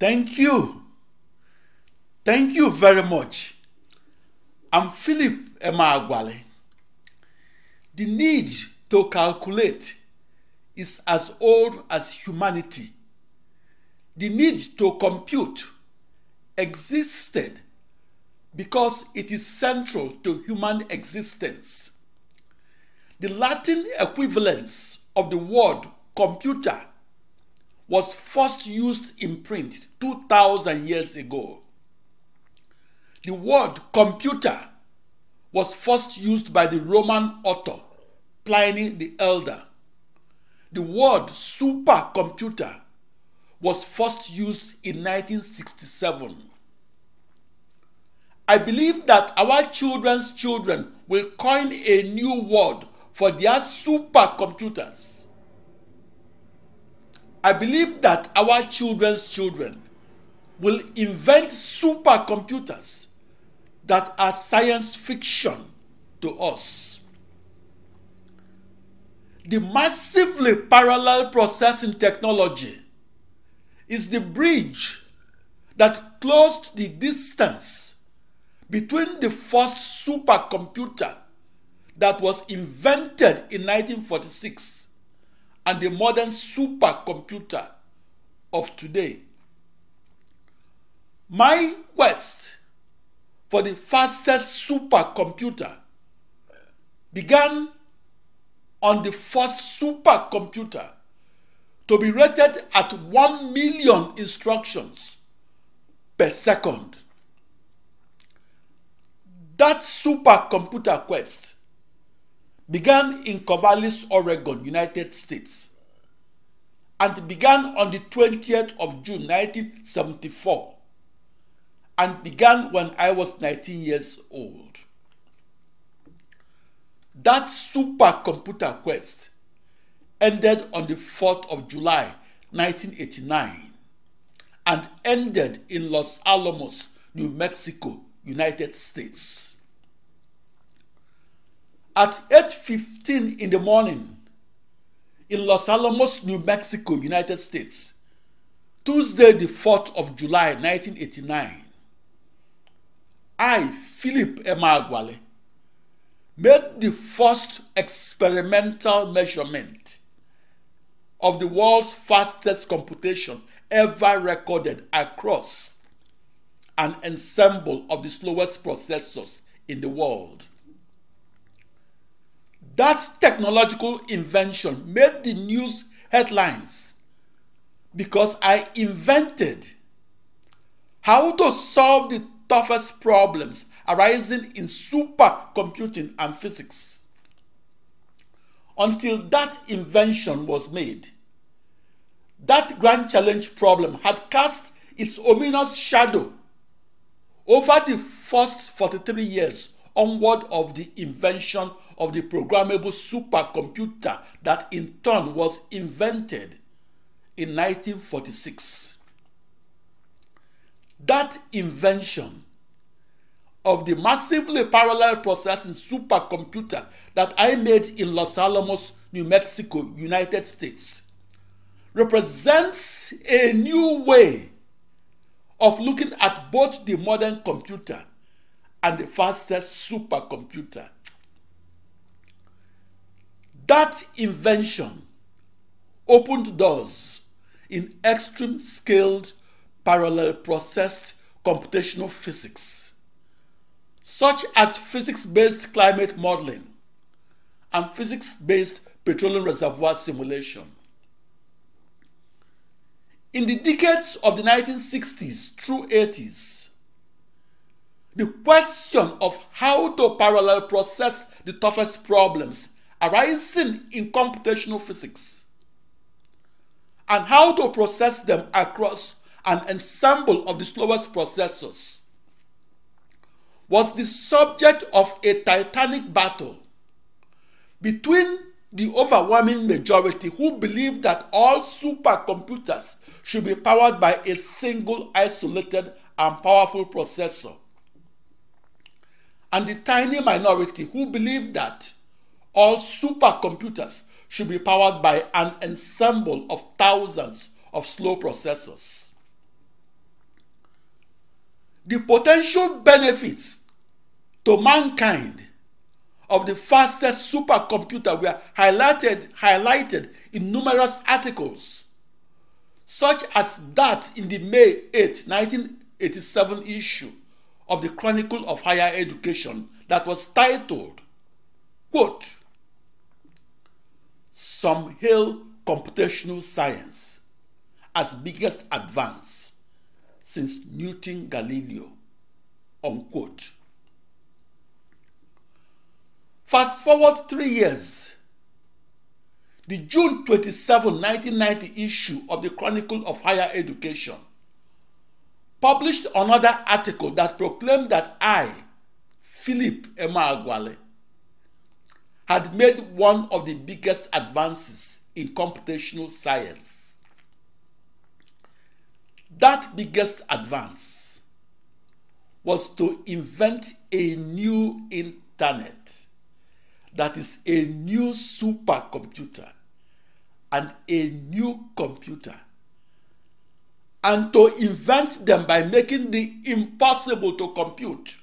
Thank you. Thank you very much. I'm Philip Emeagwali. The need to calculate is as old as humanity. The need to compute existed because it is central to human existence. The Latin equivalence of the word computer was first used in print 2,000 years ago. The word computer was first used by the Roman author Pliny the Elder. The word supercomputer was first used in 1967. I believe that our children's children will coin a new word for their supercomputers. I believe that our children's children will invent supercomputers that are science fiction to us. The massively parallel processing technology is the bridge that closed the distance between the first supercomputer that was invented in 1946 and the modern supercomputer of today. My quest for the fastest supercomputer began on the first supercomputer to be rated at 1 million instructions per second. That supercomputer quest began in Corvallis, Oregon, United States, and began on the 20th of June, 1974, and began when I was 19 years old. That supercomputer quest ended on the 4th of July, 1989, and ended in Los Alamos, New Mexico, United States. At 8:15 in the morning in Los Alamos, New Mexico, United States, Tuesday, the 4th of July, 1989, I, Philip Emeagwali, made the first experimental measurement of the world's fastest computation ever recorded across an ensemble of the slowest processors in the world. That technological invention made the news headlines because I invented how to solve the toughest problems arising in supercomputing and physics. Until that invention was made, that grand challenge problem had cast its ominous shadow over the first 43 years onward of the invention of the programmable supercomputer that in turn was invented in 1946. That invention of the massively parallel processing supercomputer that I made in Los Alamos, New Mexico, United States, represents a new way of looking at both the modern computer and the fastest supercomputer. That invention opened doors in extreme-scaled, parallel-processed computational physics, such as physics-based climate modeling and physics-based petroleum reservoir simulation. In the decades of the 1960s through 80s, the question of how to parallel process the toughest problems arising in computational physics and how to process them across an ensemble of the slowest processors was the subject of a titanic battle between the overwhelming majority who believed that all supercomputers should be powered by a single, isolated, and powerful processor, and the tiny minority who believed that all supercomputers should be powered by an ensemble of thousands of slow processors. The potential benefits to mankind of the fastest supercomputer were highlighted in numerous articles, such as that in the May 8, 1987 issue of the Chronicle of Higher Education that was titled, quote, "Some Hail Computational Science as Biggest Advance Since Newton Galileo," unquote. Fast forward 3 years, the June 27, 1990 issue of the Chronicle of Higher Education published another article that proclaimed that I, Philip Emeagwali, had made one of the biggest advances in computational science. That biggest advance was to invent a new internet that is a new supercomputer and a new computer, and to invent them by making the impossible to compute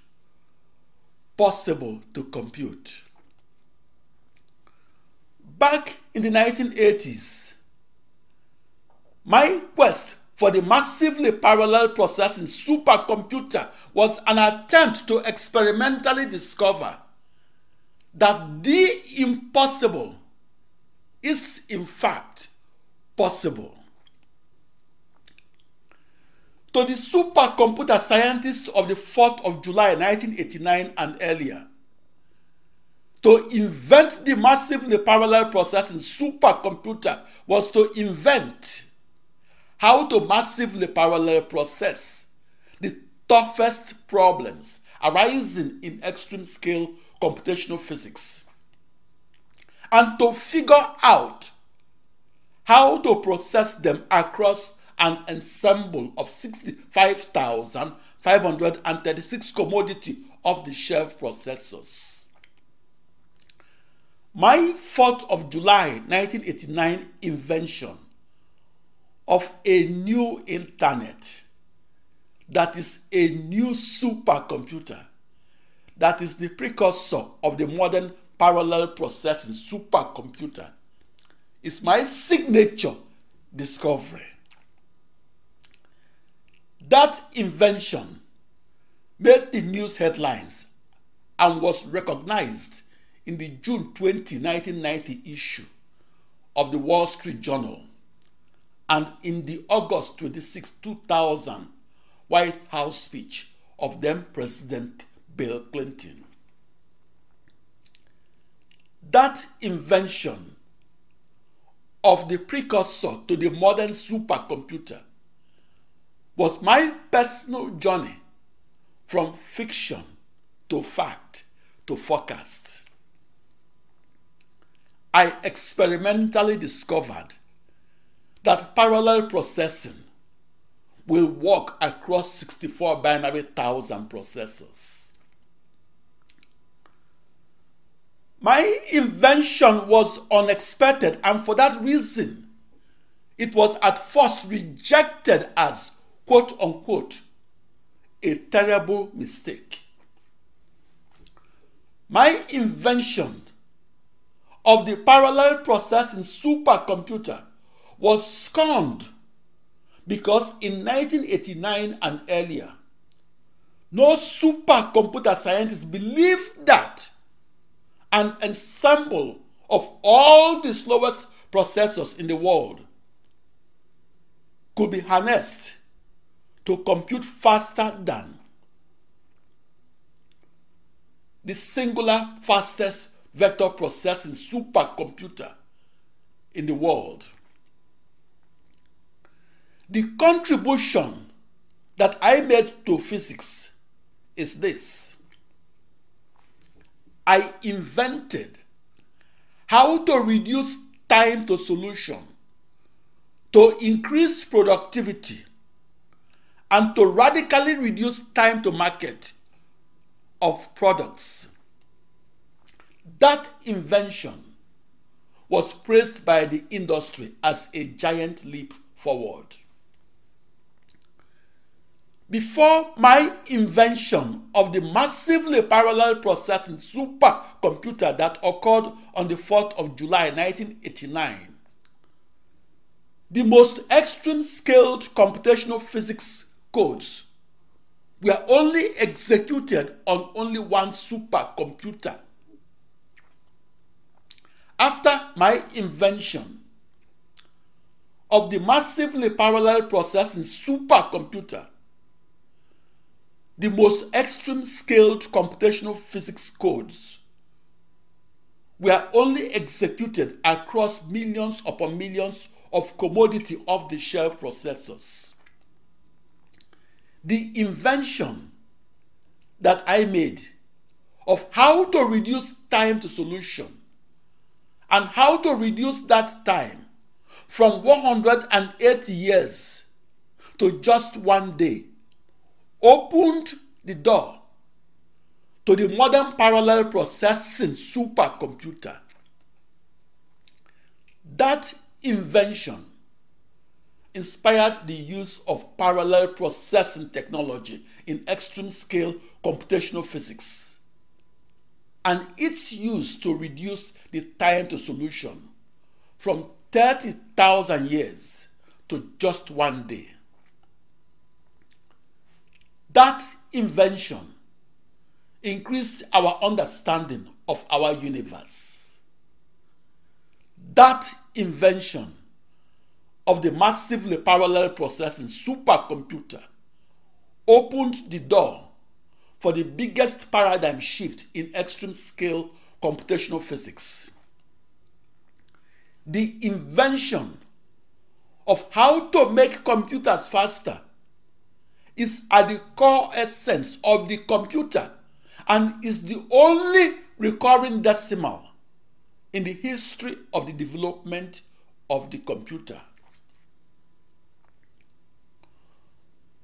possible to compute. Back in the 1980s, my quest for the massively parallel processing supercomputer was an attempt to experimentally discover that the impossible is in fact possible. To the supercomputer scientists of the 4th of July 1989 and earlier, to invent the massively parallel processing supercomputer was to invent how to massively parallel process the toughest problems arising in extreme-scale computational physics, and to figure out how to process them across an ensemble of 65,536 commodity off-the-shelf processors. My 4th of July 1989 invention of a new internet that is a new supercomputer that is the precursor of the modern parallel processing supercomputer is my signature discovery. That invention made the news headlines and was recognized in the June 20, 1990 issue of the Wall Street Journal and in the August 26, 2000 White House speech of then President Bill Clinton. That invention of the precursor to the modern supercomputer was my personal journey from fiction to fact to forecast. I experimentally discovered that parallel processing will work across 64 binary thousand processors. My invention was unexpected, and for that reason, it was at first rejected as quote-unquote a terrible mistake. My invention of the parallel processing supercomputer was scorned because in 1989 and earlier, no supercomputer scientist believed that an ensemble of all the slowest processors in the world could be harnessed to compute faster than the singular fastest vector processing supercomputer in the world. The contribution that I made to physics is this: I invented how to reduce time to solution, to increase productivity, and to radically reduce time to market of products. That invention was praised by the industry as a giant leap forward. Before my invention of the massively parallel processing supercomputer that occurred on the 4th of July 1989, the most extreme scaled computational physics codes were only executed on only one supercomputer. After my invention of the massively parallel processing supercomputer, the most extreme scaled computational physics codes were only executed across millions upon millions of commodity off-the-shelf processors. The invention that I made of how to reduce time to solution and how to reduce that time from 108 years to just one day opened the door to the modern parallel processing supercomputer. That invention inspired the use of parallel processing technology in extreme scale computational physics and its use to reduce the time to solution from 30,000 years to just one day. That invention increased our understanding of our universe. That invention of the massively parallel processing supercomputer opened the door for the biggest paradigm shift in extreme scale computational physics. The invention of how to make computers faster is at the core essence of the computer and is the only recurring decimal in the history of the development of the computer.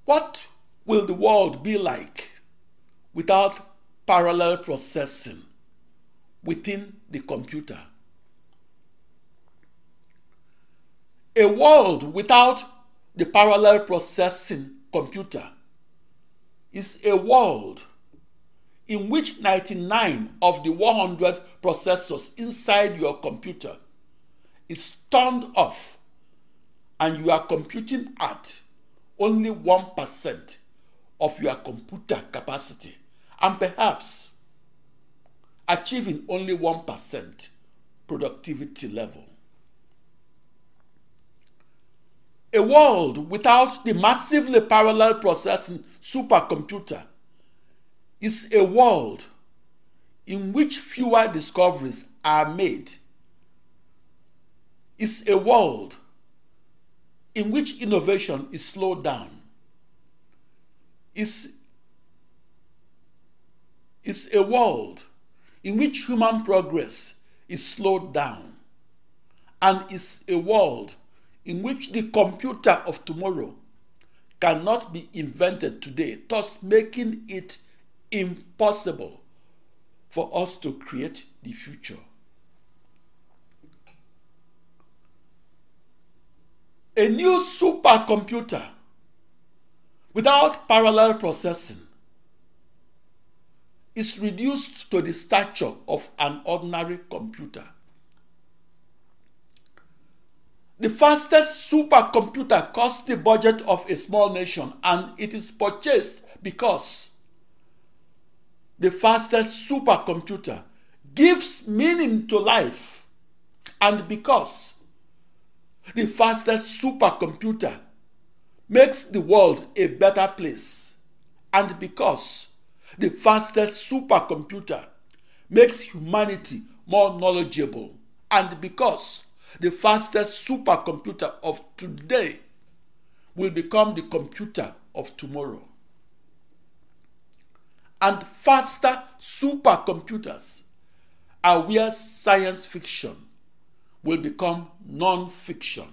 What will the world be like without parallel processing within the computer? A world without the parallel processing computer is a world in which 99 of the 100 processors inside your computer is turned off and you are computing at only 1% of your computer capacity and perhaps achieving only 1% productivity level. A world without the massively parallel processing supercomputer is a world in which fewer discoveries are made. It's a world in which innovation is slowed down. It's a world in which human progress is slowed down. And it's a world in which the computer of tomorrow cannot be invented today, thus making it impossible for us to create the future. A new supercomputer without parallel processing is reduced to the stature of an ordinary computer. The fastest supercomputer costs the budget of a small nation, and it is purchased because the fastest supercomputer gives meaning to life, and because the fastest supercomputer makes the world a better place, and because the fastest supercomputer makes humanity more knowledgeable, and because the fastest supercomputer of today will become the computer of tomorrow. And faster supercomputers are where science fiction will become non-fiction.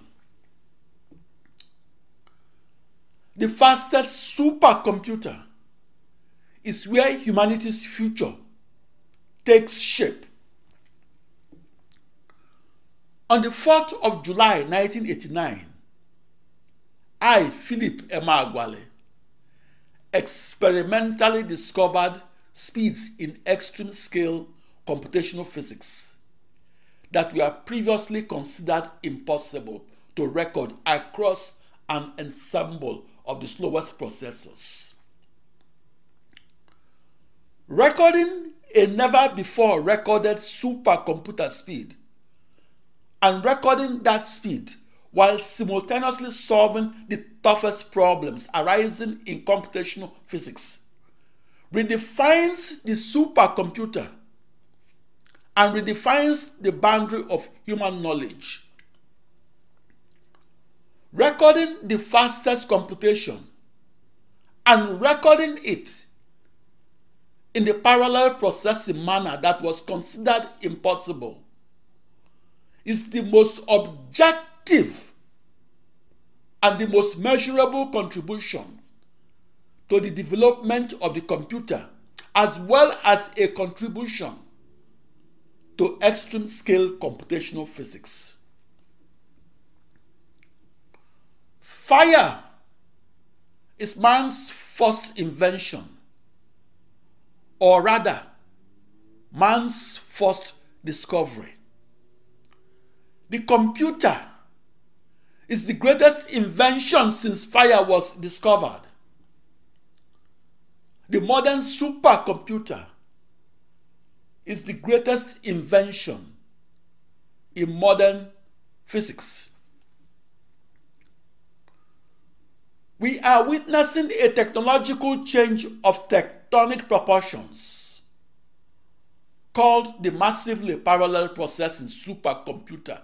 The fastest supercomputer is where humanity's future takes shape. On the 4th of July, 1989, I, Philip Emeagwali, experimentally discovered speeds in extreme scale computational physics that were previously considered impossible to record across an ensemble of the slowest processors. Recording a never-before-recorded supercomputer speed and recording that speed while simultaneously solving the toughest problems arising in computational physics redefines the supercomputer and redefines the boundary of human knowledge. Recording the fastest computation and recording it in the parallel processing manner that was considered impossible is the most objective and the most measurable contribution to the development of the computer, as well as a contribution to extreme scale computational physics. Fire is man's first invention, or rather, man's first discovery. The computer is the greatest invention since fire was discovered. The modern supercomputer is the greatest invention in modern physics. We are witnessing a technological change of tectonic proportions called the massively parallel processing supercomputer.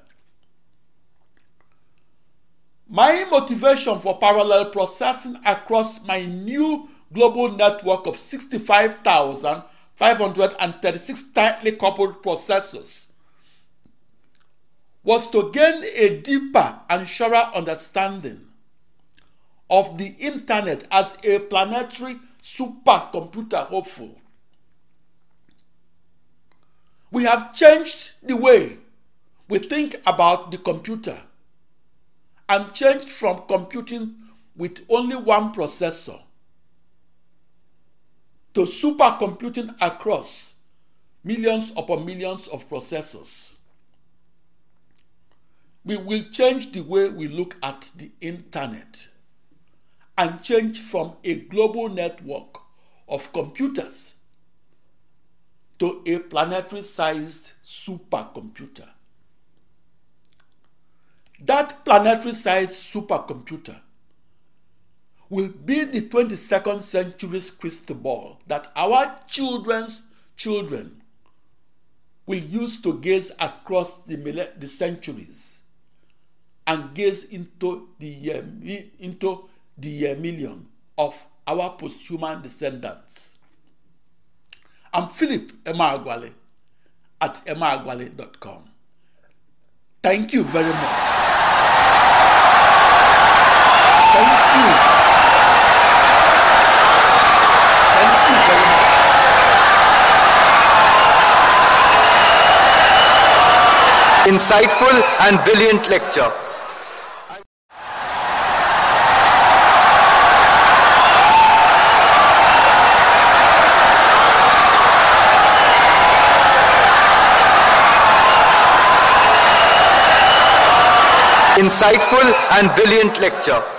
My motivation for parallel processing across my new global network of 65,536 tightly coupled processors was to gain a deeper and surer understanding of the internet as a planetary supercomputer hopeful. We have changed the way we think about the computer and changed from computing with only one processor to supercomputing across millions upon millions of processors. We will change the way we look at the internet and change from a global network of computers to a planetary-sized supercomputer. That planetary-sized supercomputer will be the 22nd century's crystal ball that our children's children will use to gaze across the centuries and gaze into the million of our post-human descendants. I'm Philip Emeagwali at emeagwali.com. Thank you very much. Thank you. Insightful and brilliant lecture. insightful and brilliant lecture.